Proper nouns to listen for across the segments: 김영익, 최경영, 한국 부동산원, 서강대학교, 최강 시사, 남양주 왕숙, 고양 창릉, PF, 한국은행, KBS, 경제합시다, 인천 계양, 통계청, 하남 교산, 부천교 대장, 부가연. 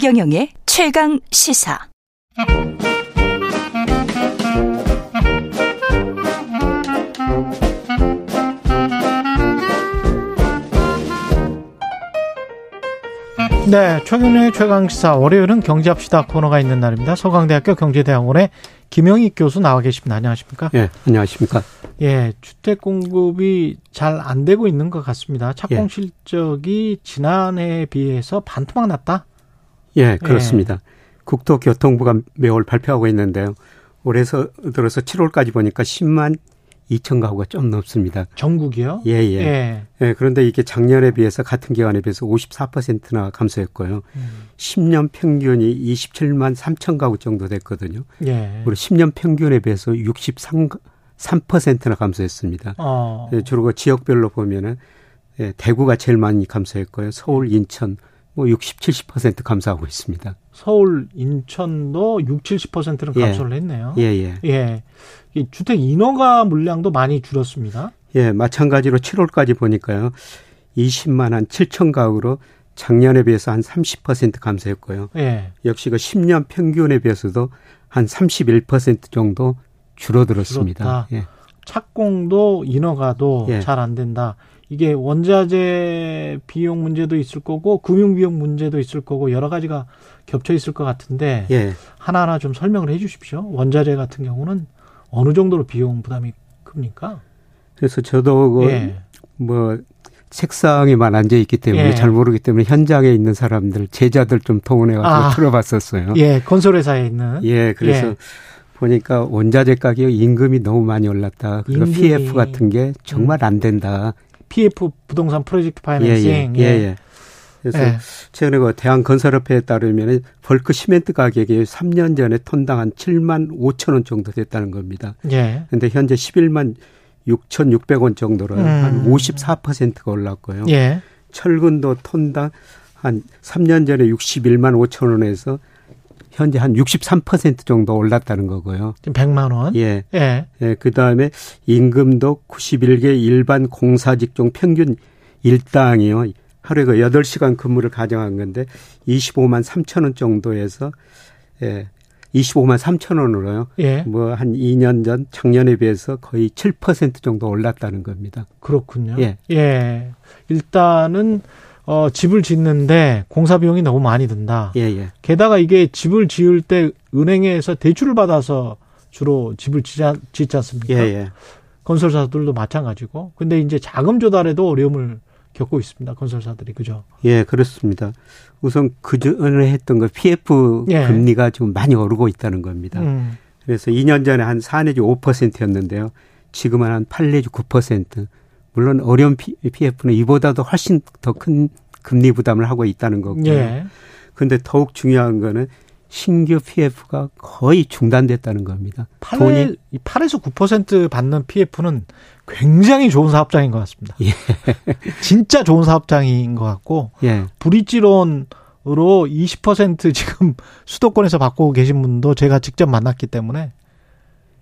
최경영의 최강 시사. 네, 최경영의 최강 시사. 월요일은 경제합시다 코너가 있는 날입니다. 서강대학교 경제대학원의 김영익 교수 나와 계십니다. 안녕하십니까? 예, 안녕하십니까? 예, 주택 공급이 잘 안 되고 있는 것 같습니다. 착공 예. 실적이 지난해에 비해서 반토막 났다? 예, 그렇습니다. 예. 국토교통부가 매월 발표하고 있는데요. 올해 들어서 7월까지 보니까 10만 2천 가구가 좀 넘습니다. 전국이요? 예예. 예. 예, 그런데 이게 작년에 비해서 같은 기간에 비해서 54%나 감소했고요. 10년 평균이 27만 3천 가구 정도 됐거든요. 예. 그리고 10년 평균에 비해서 63%나 감소했습니다. 예, 주로 그 지역별로 보면은 예, 대구가 제일 많이 감소했고요. 서울, 인천 뭐 60, 70% 감소하고 있습니다. 서울, 인천도 6, 70%는 감소를 예. 했네요. 예예. 예. 예. 주택 인허가 물량도 많이 줄었습니다. 예, 마찬가지로 7월까지 보니까요. 20만 한 7천 가구로 작년에 비해서 한 30% 감소했고요. 예. 역시 그 10년 평균에 비해서도 한 31% 정도 줄어들었습니다. 예. 착공도 인허가도 예. 잘 안 된다. 이게 원자재 비용 문제도 있을 거고 금융 비용 문제도 있을 거고 여러 가지가 겹쳐 있을 것 같은데 예. 하나하나 좀 설명을 해 주십시오. 원자재 같은 경우는 어느 정도로 비용 부담이 큽니까? 그래서 저도 예. 뭐 책상에만 앉아 있기 때문에 예. 잘 모르기 때문에 현장에 있는 사람들 제자들 좀 동원해 가지고 들어봤었어요. 예, 건설 회사에 있는. 예, 그래서 예. 보니까 원자재 가격 임금이 너무 많이 올랐다. 그리고 PF 같은 게 정말 안 된다. PF 부동산 프로젝트 파이낸싱. 예, 예. 예. 예, 예. 그래서 예. 최근에 그 대한건설협회에 따르면 벌크 시멘트 가격이 3년 전에 톤당 한 7만 5천 원 정도 됐다는 겁니다. 예. 근데 현재 11만 6,600원 정도로 한 54%가 올랐고요. 예. 철근도 톤당 한 3년 전에 61만 5천 원에서 현재 한 63% 정도 올랐다는 거고요. 지금 100만 원. 예. 예. 예. 그다음에 임금도 91개 일반 공사 직종 평균 일당이요. 하루에 그 8시간 근무를 가정한 건데 25만 3천 원 정도에서 예. 25만 3천 원으로요. 예. 뭐 한 2년 전 작년에 비해서 거의 7% 정도 올랐다는 겁니다. 그렇군요. 예. 예. 일단은 집을 짓는데 공사 비용이 너무 많이 든다. 예, 예. 게다가 이게 집을 지을 때 은행에서 대출을 받아서 주로 집을 짓지 않습니까? 예, 예. 건설사들도 마찬가지고. 근데 이제 자금 조달에도 어려움을 겪고 있습니다. 건설사들이. 그죠? 예, 그렇습니다. 우선 그전에 했던 거 PF 예. 금리가 지금 많이 오르고 있다는 겁니다. 그래서 2년 전에 한 4 내지 5%였는데요. 지금은 한 8 내지 9%. 물론 어려운 PF는 이보다도 훨씬 더 큰 금리 부담을 하고 있다는 거고요. 그런데 예. 더욱 중요한 거는 신규 PF가 거의 중단됐다는 겁니다. 8에서 9% 받는 PF는 굉장히 좋은 사업장인 것 같습니다. 예. 진짜 좋은 사업장인 것 같고 예. 브릿지론으로 20% 지금 수도권에서 받고 계신 분도 제가 직접 만났기 때문에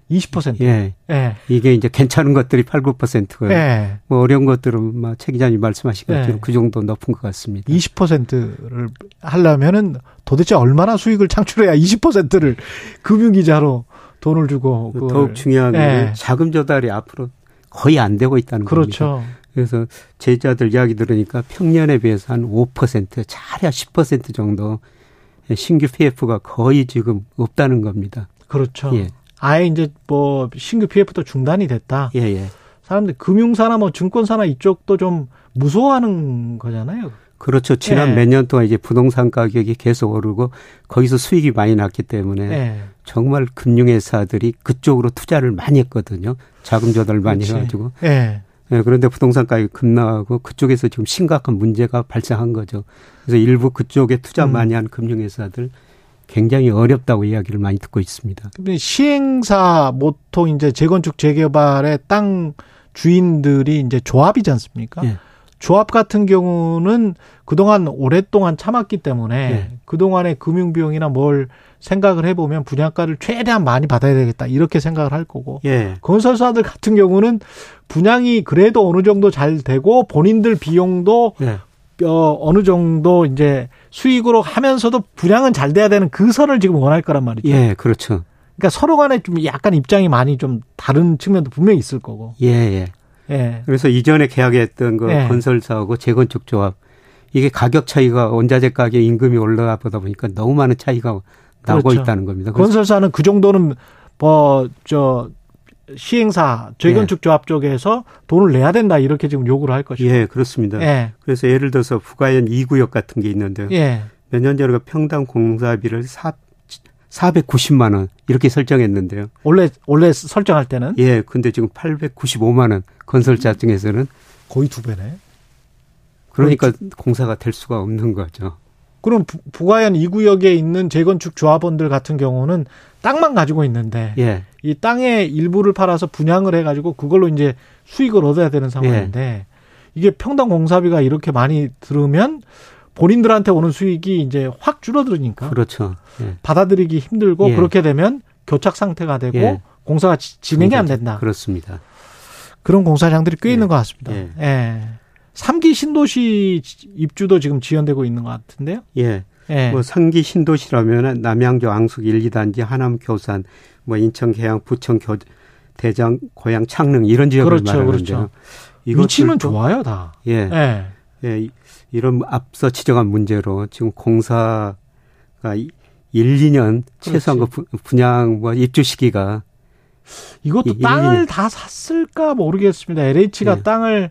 20%. 예. 예. 이게 이제 괜찮은 것들이 8, 9%고요. 예. 뭐 어려운 것들은 막 최 기자님 말씀하신 것처럼 예. 그 정도 높은 것 같습니다. 20%를 하려면은 도대체 얼마나 수익을 창출해야 20%를 금융기자로 돈을 주고. 그걸. 더욱 중요한 건 예. 자금 조달이 앞으로 거의 안 되고 있다는 그렇죠. 겁니다. 그렇죠. 그래서 제자들 이야기 들으니까 평년에 비해서 한 5%, 잘해야 10% 정도 신규 PF가 거의 지금 없다는 겁니다. 그렇죠. 예. 아예 이제 뭐 신규 PF도 중단이 됐다. 예, 예. 사람들 금융사나 뭐 증권사나 이쪽도 좀 무서워하는 거잖아요. 그렇죠. 지난 예. 몇 년 동안 이제 부동산 가격이 계속 오르고 거기서 수익이 많이 났기 때문에 예. 정말 금융회사들이 그쪽으로 투자를 많이 했거든요. 자금 조달 많이 그렇지. 해가지고. 예. 예. 그런데 부동산 가격이 급락하고 그쪽에서 지금 심각한 문제가 발생한 거죠. 그래서 일부 그쪽에 투자 많이 한 금융회사들. 굉장히 어렵다고 이야기를 많이 듣고 있습니다. 시행사 보통 이제 재건축 재개발의 땅 주인들이 이제 조합이지 않습니까? 예. 조합 같은 경우는 그동안 오랫동안 참았기 때문에 예. 그동안의 금융 비용이나 뭘 생각을 해보면 분양가를 최대한 많이 받아야 되겠다 이렇게 생각을 할 거고 예. 건설사들 같은 경우는 분양이 그래도 어느 정도 잘 되고 본인들 비용도 예. 어느 정도 이제 수익으로 하면서도 분양은 잘 돼야 되는 그 선을 지금 원할 거란 말이죠. 예, 그렇죠. 그러니까 서로 간에 좀 약간 입장이 많이 좀 다른 측면도 분명히 있을 거고. 예, 예. 예. 그래서 이전에 계약했던 그 예. 건설사하고 재건축 조합 이게 가격 차이가 원자재 가격 임금이 올라가다 보니까 너무 많은 차이가 나고 그렇죠. 있다는 겁니다. 건설사는 그 정도는 시행사 재건축 조합 예. 쪽에서 돈을 내야 된다 이렇게 지금 요구를 할 것이고. 예, 그렇습니다. 예. 그래서 예를 들어서 부가연 2구역 같은 게 있는데요. 예. 몇 년 전에 평당 공사비를 490만 원 이렇게 설정했는데요. 원래 설정할 때는 예, 근데 지금 895만 원 건설자 중에서는 거의 두 배네. 그러니까 공사가 될 수가 없는 거죠. 그럼 부가연 2구역에 있는 재건축 조합원들 같은 경우는 땅만 가지고 있는데 예. 이 땅의 일부를 팔아서 분양을 해가지고 그걸로 이제 수익을 얻어야 되는 상황인데 예. 이게 평당 공사비가 이렇게 많이 들으면 본인들한테 오는 수익이 이제 확 줄어들으니까 그렇죠. 예. 받아들이기 힘들고 예. 그렇게 되면 교착 상태가 되고 예. 공사가 진행이 안 된다. 그렇습니다. 그런 공사장들이 꽤 예. 있는 것 같습니다. 예. 예. 3기 신도시 입주도 지금 지연되고 있는 것 같은데요. 예. 예. 뭐 3기 신도시라면 남양주 왕숙 1, 2단지, 하남 교산, 뭐 인천 계양, 부천교 대장, 고양 창릉 이런 지역을 그렇죠, 말하는데요. 그렇죠. 위치는 좋아요, 다. 예. 예. 예. 이런 앞서 지적한 문제로 지금 공사가 1, 2년 최소한 그 분양 뭐 입주 시기가 이것도 1, 땅을 2년. 다 샀을까 모르겠습니다. LH가 예. 땅을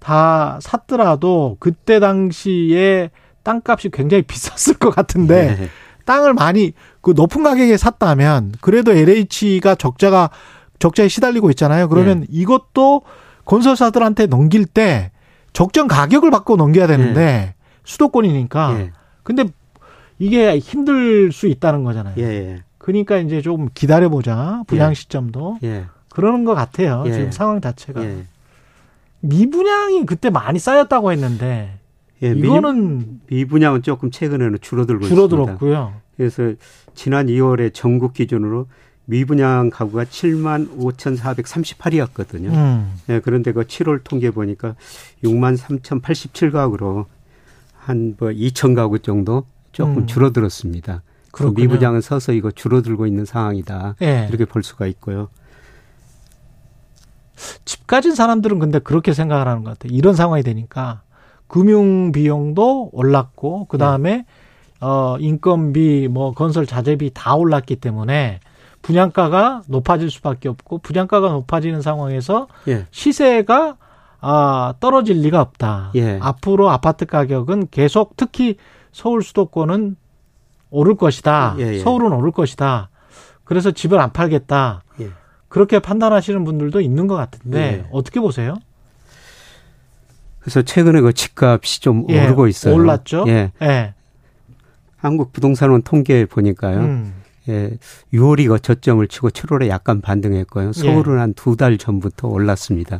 다 샀더라도 그때 당시에 땅값이 굉장히 비쌌을 것 같은데 네. 땅을 많이 그 높은 가격에 샀다면 그래도 LH가 적자에 시달리고 있잖아요. 그러면 네. 이것도 건설사들한테 넘길 때 적정 가격을 받고 넘겨야 되는데 네. 수도권이니까. 네. 근데 이게 힘들 수 있다는 거잖아요. 네. 그러니까 이제 조금 기다려보자. 분양 시점도. 네. 그러는 것 같아요. 네. 지금 상황 자체가. 네. 미분양이 그때 많이 쌓였다고 했는데 예, 이거는 미분양은 조금 최근에는 줄어들었고요. 그래서 지난 2월에 전국 기준으로 미분양 가구가 7만 5,438이었거든요. 예, 그런데 그 7월 통계 보니까 6만 3,087가구로 한 뭐 2천 가구 정도 조금 줄어들었습니다. 그럼 미분양은 서서히 이거 줄어들고 있는 상황이다. 예. 이렇게 볼 수가 있고요. 집 가진 사람들은 근데 그렇게 생각을 하는 것 같아요. 이런 상황이 되니까 금융 비용도 올랐고 그다음에 인건비 뭐 건설 자재비 다 올랐기 때문에 분양가가 높아질 수밖에 없고 분양가가 높아지는 상황에서 예. 시세가 떨어질 리가 없다. 예. 앞으로 아파트 가격은 계속 특히 서울 수도권은 오를 것이다. 예, 예. 서울은 오를 것이다. 그래서 집을 안 팔겠다. 예. 그렇게 판단하시는 분들도 있는 것 같은데 예. 어떻게 보세요? 그래서 최근에 그 집값이 좀 예, 오르고 있어요. 올랐죠. 예. 예. 한국 부동산원 통계 보니까요. 예, 6월이 그 저점을 치고 7월에 약간 반등했고요. 서울은 예. 한 두 달 전부터 올랐습니다.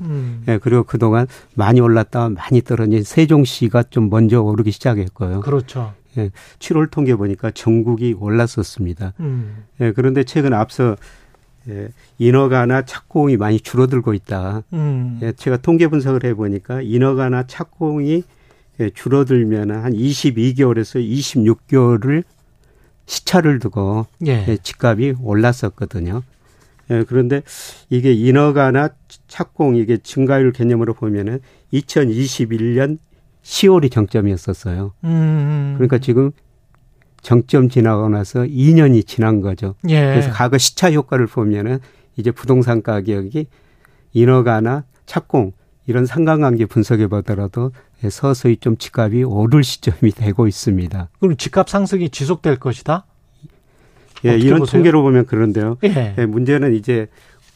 예, 그리고 그동안 많이 올랐다가 많이 떨어진 세종시가 좀 먼저 오르기 시작했고요. 그렇죠. 예, 7월 통계 보니까 전국이 올랐었습니다. 예, 그런데 최근 앞서 예, 인허가나 착공이 많이 줄어들고 있다. 예, 제가 통계 분석을 해보니까 인허가나 착공이 예, 줄어들면 한 22개월에서 26개월을 시차를 두고 예. 예, 집값이 올랐었거든요. 예, 그런데 이게 인허가나 착공 이게 증가율 개념으로 보면은 2021년 10월이 정점이었었어요. 그러니까 지금 정점 지나고 나서 2년이 지난 거죠. 예. 그래서 과거 시차 효과를 보면은 이제 부동산 가격이 인허가나 착공 이런 상관관계 분석해 보더라도 서서히 좀 집값이 오를 시점이 되고 있습니다. 그럼 집값 상승이 지속될 것이다? 예, 이런 보세요? 통계로 보면 그런데요. 예. 예, 문제는 이제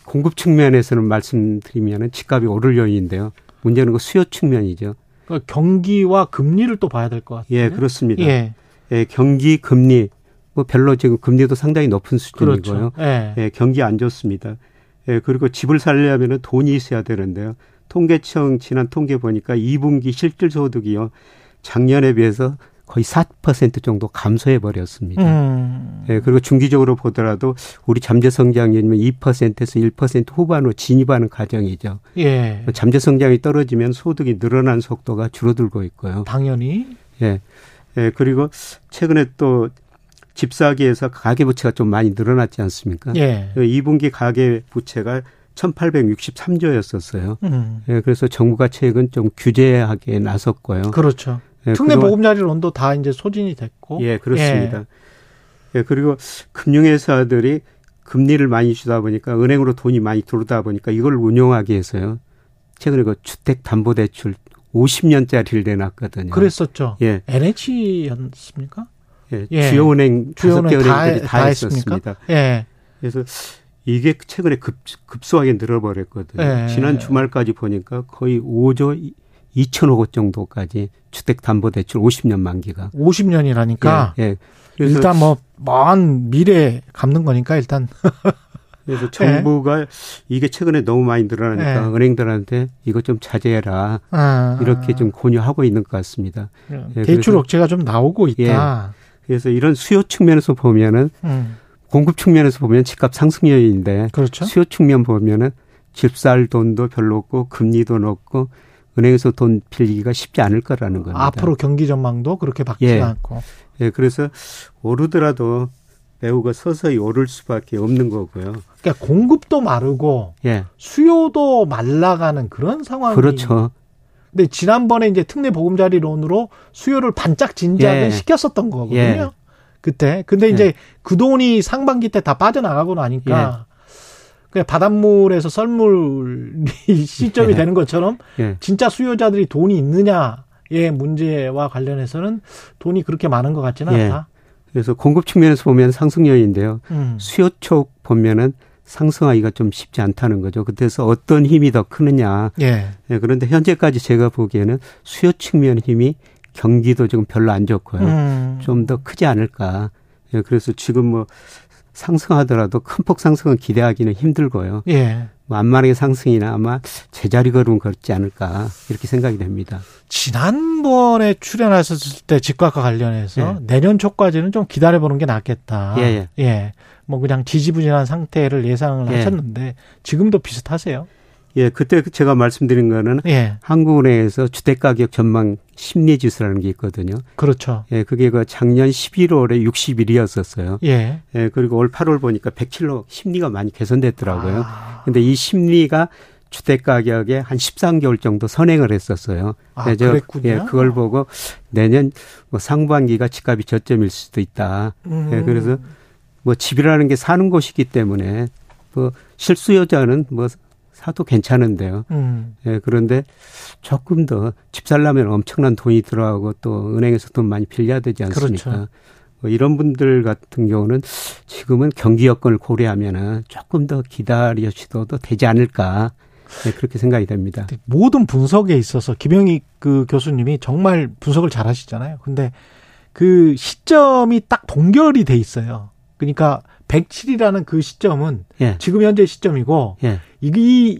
공급 측면에서는 말씀드리면은 집값이 오를 요인인데요. 문제는 그 수요 측면이죠. 그러니까 경기와 금리를 또 봐야 될 것 같아요. 예, 그렇습니다. 예. 예, 경기 금리 뭐 별로 지금 금리도 상당히 높은 수준이고요. 그렇죠. 예. 예, 경기 안 좋습니다. 예, 그리고 집을 살려면은 돈이 있어야 되는데요. 통계청 지난 통계 보니까 2분기 실질 소득이요 작년에 비해서 거의 4% 정도 감소해버렸습니다. 예, 그리고 중기적으로 보더라도 우리 잠재성장이 2%에서 1% 후반으로 진입하는 과정이죠. 예. 잠재성장이 떨어지면 소득이 늘어난 속도가 줄어들고 있고요. 당연히. 예. 예, 그리고 최근에 또 집사기에서 가계부채가 좀 많이 늘어났지 않습니까? 예. 2분기 가계부채가 1,863조였었어요. 예, 그래서 정부가 최근 좀 규제하기에 나섰고요. 그렇죠. 예, 특례 보금자리 론도 다 이제 소진이 됐고. 예, 그렇습니다. 예, 그리고 금융회사들이 금리를 많이 주다 보니까 은행으로 돈이 많이 들어오다 보니까 이걸 운용하기 위해서요. 최근에 그 주택담보대출 50년짜리를 내놨거든요. 그랬었죠. 예. NH였습니까? 예, 예. 주요 은행, 5개 은행들이 다 했었습니다. 예. 그래서 이게 최근에 급소하게 늘어버렸거든요. 예. 지난 주말까지 보니까 거의 5조 2천억 원 정도까지 주택담보대출 50년 만기가. 50년이라니까. 예. 예. 그래서 일단 먼 미래에 갚는 거니까 일단. 그래서 정부가 예. 이게 최근에 너무 많이 늘어나니까 예. 은행들한테 이거 좀 자제해라. 아. 이렇게 좀 권유하고 있는 것 같습니다. 예. 대출 억제가 좀 나오고 있다. 예. 그래서 이런 수요 측면에서 보면은 공급 측면에서 보면 집값 상승 요인인데 그렇죠? 수요 측면 보면은 집 살 돈도 별로 없고 금리도 높고 은행에서 돈 빌리기가 쉽지 않을 거라는 겁니다. 앞으로 경기 전망도 그렇게 밝지 예. 않고. 예, 그래서 오르더라도 매우가 서서히 오를 수밖에 없는 거고요. 그러니까 공급도 마르고 예. 수요도 말라가는 그런 상황이. 그렇죠. 근데 지난번에 이제 특례 보금자리론으로 수요를 반짝 진작을 예. 시켰었던 거거든요. 예. 그때. 근데 이제 예. 그 돈이 상반기 때 다 빠져나가고 나니까 예. 그냥 바닷물에서 썰물이 시점이 예. 되는 것처럼 예. 진짜 수요자들이 돈이 있느냐의 문제와 관련해서는 돈이 그렇게 많은 것 같지는 않다. 예. 그래서 공급 측면에서 보면 상승 요인인데요. 수요 쪽 보면은 상승하기가 좀 쉽지 않다는 거죠. 그래서 어떤 힘이 더 크느냐. 예. 예, 그런데 현재까지 제가 보기에는 수요 측면 힘이 경기도 지금 별로 안 좋고요. 좀 더 크지 않을까. 예, 그래서 지금 상승하더라도 큰 폭 상승은 기대하기는 힘들고요. 예. 만만하게 상승이나 아마 제자리 걸음 걷지 않을까 이렇게 생각이 됩니다. 지난번에 출연하셨을 때 집값과 관련해서 예. 내년 초까지는 좀 기다려보는 게 낫겠다. 예. 예. 그냥 지지부진한 상태를 예상을 예. 하셨는데 지금도 비슷하세요? 예, 그때 제가 말씀드린 거는 예. 한국은행에서 주택가격 전망 심리지수라는 게 있거든요. 그렇죠. 예, 그게 작년 11월에 61이었었어요. 예. 예, 그리고 올 8월 보니까 107로 심리가 많이 개선됐더라고요. 근데 이 심리가 주택가격에 한 13개월 정도 선행을 했었어요. 아, 그랬군요. 예, 그걸 보고 내년 상반기가 집값이 저점일 수도 있다. 예, 그래서 집이라는 게 사는 곳이기 때문에 실수요자는 사도 괜찮은데요. 예, 그런데 조금 더 집 살려면 엄청난 돈이 들어가고 또 은행에서 돈 많이 빌려야 되지 않습니까? 그렇죠. 이런 분들 같은 경우는 지금은 경기 여건을 고려하면은 조금 더 기다려주셔도 되지 않을까. 네, 그렇게 생각이 됩니다. 모든 분석에 있어서 김영익 교수님이 정말 분석을 잘 하시잖아요. 근데 그 시점이 딱 동결이 돼 있어요. 그러니까 107이라는 그 시점은 예. 지금 현재 시점이고 예. 이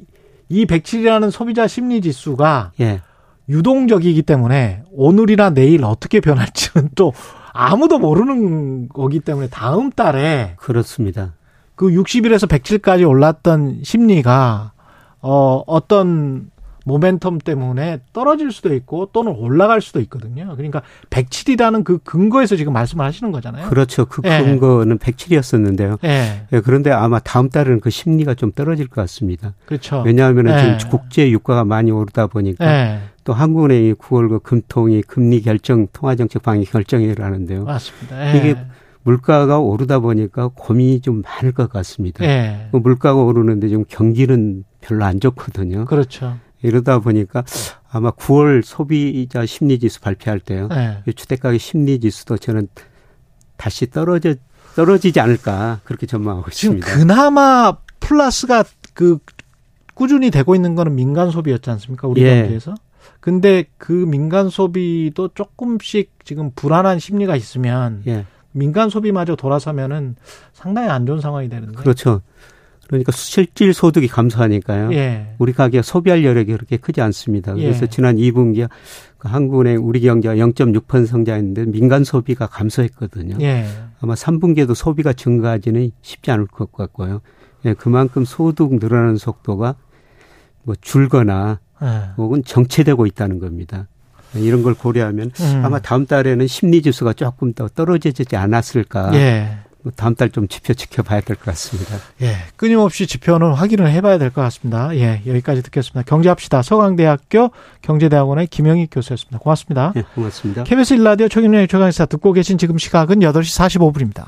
107이라는 소비자 심리지수가 예. 유동적이기 때문에 오늘이나 내일 어떻게 변할지는 또 아무도 모르는 거기 때문에 다음 달에 그렇습니다. 그 60일에서 107까지 올랐던 심리가 어떤 모멘텀 때문에 떨어질 수도 있고 또는 올라갈 수도 있거든요. 그러니까 107이라는 그 근거에서 지금 말씀을 하시는 거잖아요. 그렇죠. 그 근거는 예. 107이었었는데요. 예. 예. 그런데 아마 다음 달에는 그 심리가 좀 떨어질 것 같습니다. 그렇죠. 왜냐하면 예. 지금 국제 유가가 많이 오르다 보니까 예. 또 한국은행이 9월 금통위 금리 결정 통화정책 방향 결정회를 하는데요. 맞습니다. 예. 이게 물가가 오르다 보니까 고민이 좀 많을 것 같습니다. 예. 물가가 오르는데 지금 경기는 별로 안 좋거든요. 그렇죠. 이러다 보니까 아마 9월 소비자 심리지수 발표할 때요. 네. 주택가격 심리지수도 저는 다시 떨어지지 않을까 그렇게 전망하고 있습니다. 지금 그나마 플러스가 꾸준히 되고 있는 거는 민간 소비였지 않습니까? 우리 경제에서. 예. 근데 그 민간 소비도 조금씩 지금 불안한 심리가 있으면 예. 민간 소비마저 돌아서면은 상당히 안 좋은 상황이 되는데. 그렇죠. 그러니까 실질 소득이 감소하니까요. 예. 우리 가계가 소비할 여력이 그렇게 크지 않습니다. 그래서 예. 지난 2분기 한국은행 우리 경제가 0.6% 성장했는데 민간 소비가 감소했거든요. 예. 아마 3분기에도 소비가 증가하지는 쉽지 않을 것 같고요. 예, 그만큼 소득 늘어나는 속도가 뭐 줄거나 예. 혹은 정체되고 있다는 겁니다. 이런 걸 고려하면 아마 다음 달에는 심리지수가 조금 더 떨어지지 않았을까. 예. 다음 달 좀 지표 지켜봐야 될 것 같습니다. 예, 끊임없이 지표는 확인을 해봐야 될 것 같습니다. 예, 여기까지 듣겠습니다. 경제합시다. 서강대학교 경제대학원의 김영익 교수였습니다. 고맙습니다. 예, 고맙습니다. KBS 1라디오 최경영의 최강 시사 듣고 계신 지금 시각은 8시 45분입니다.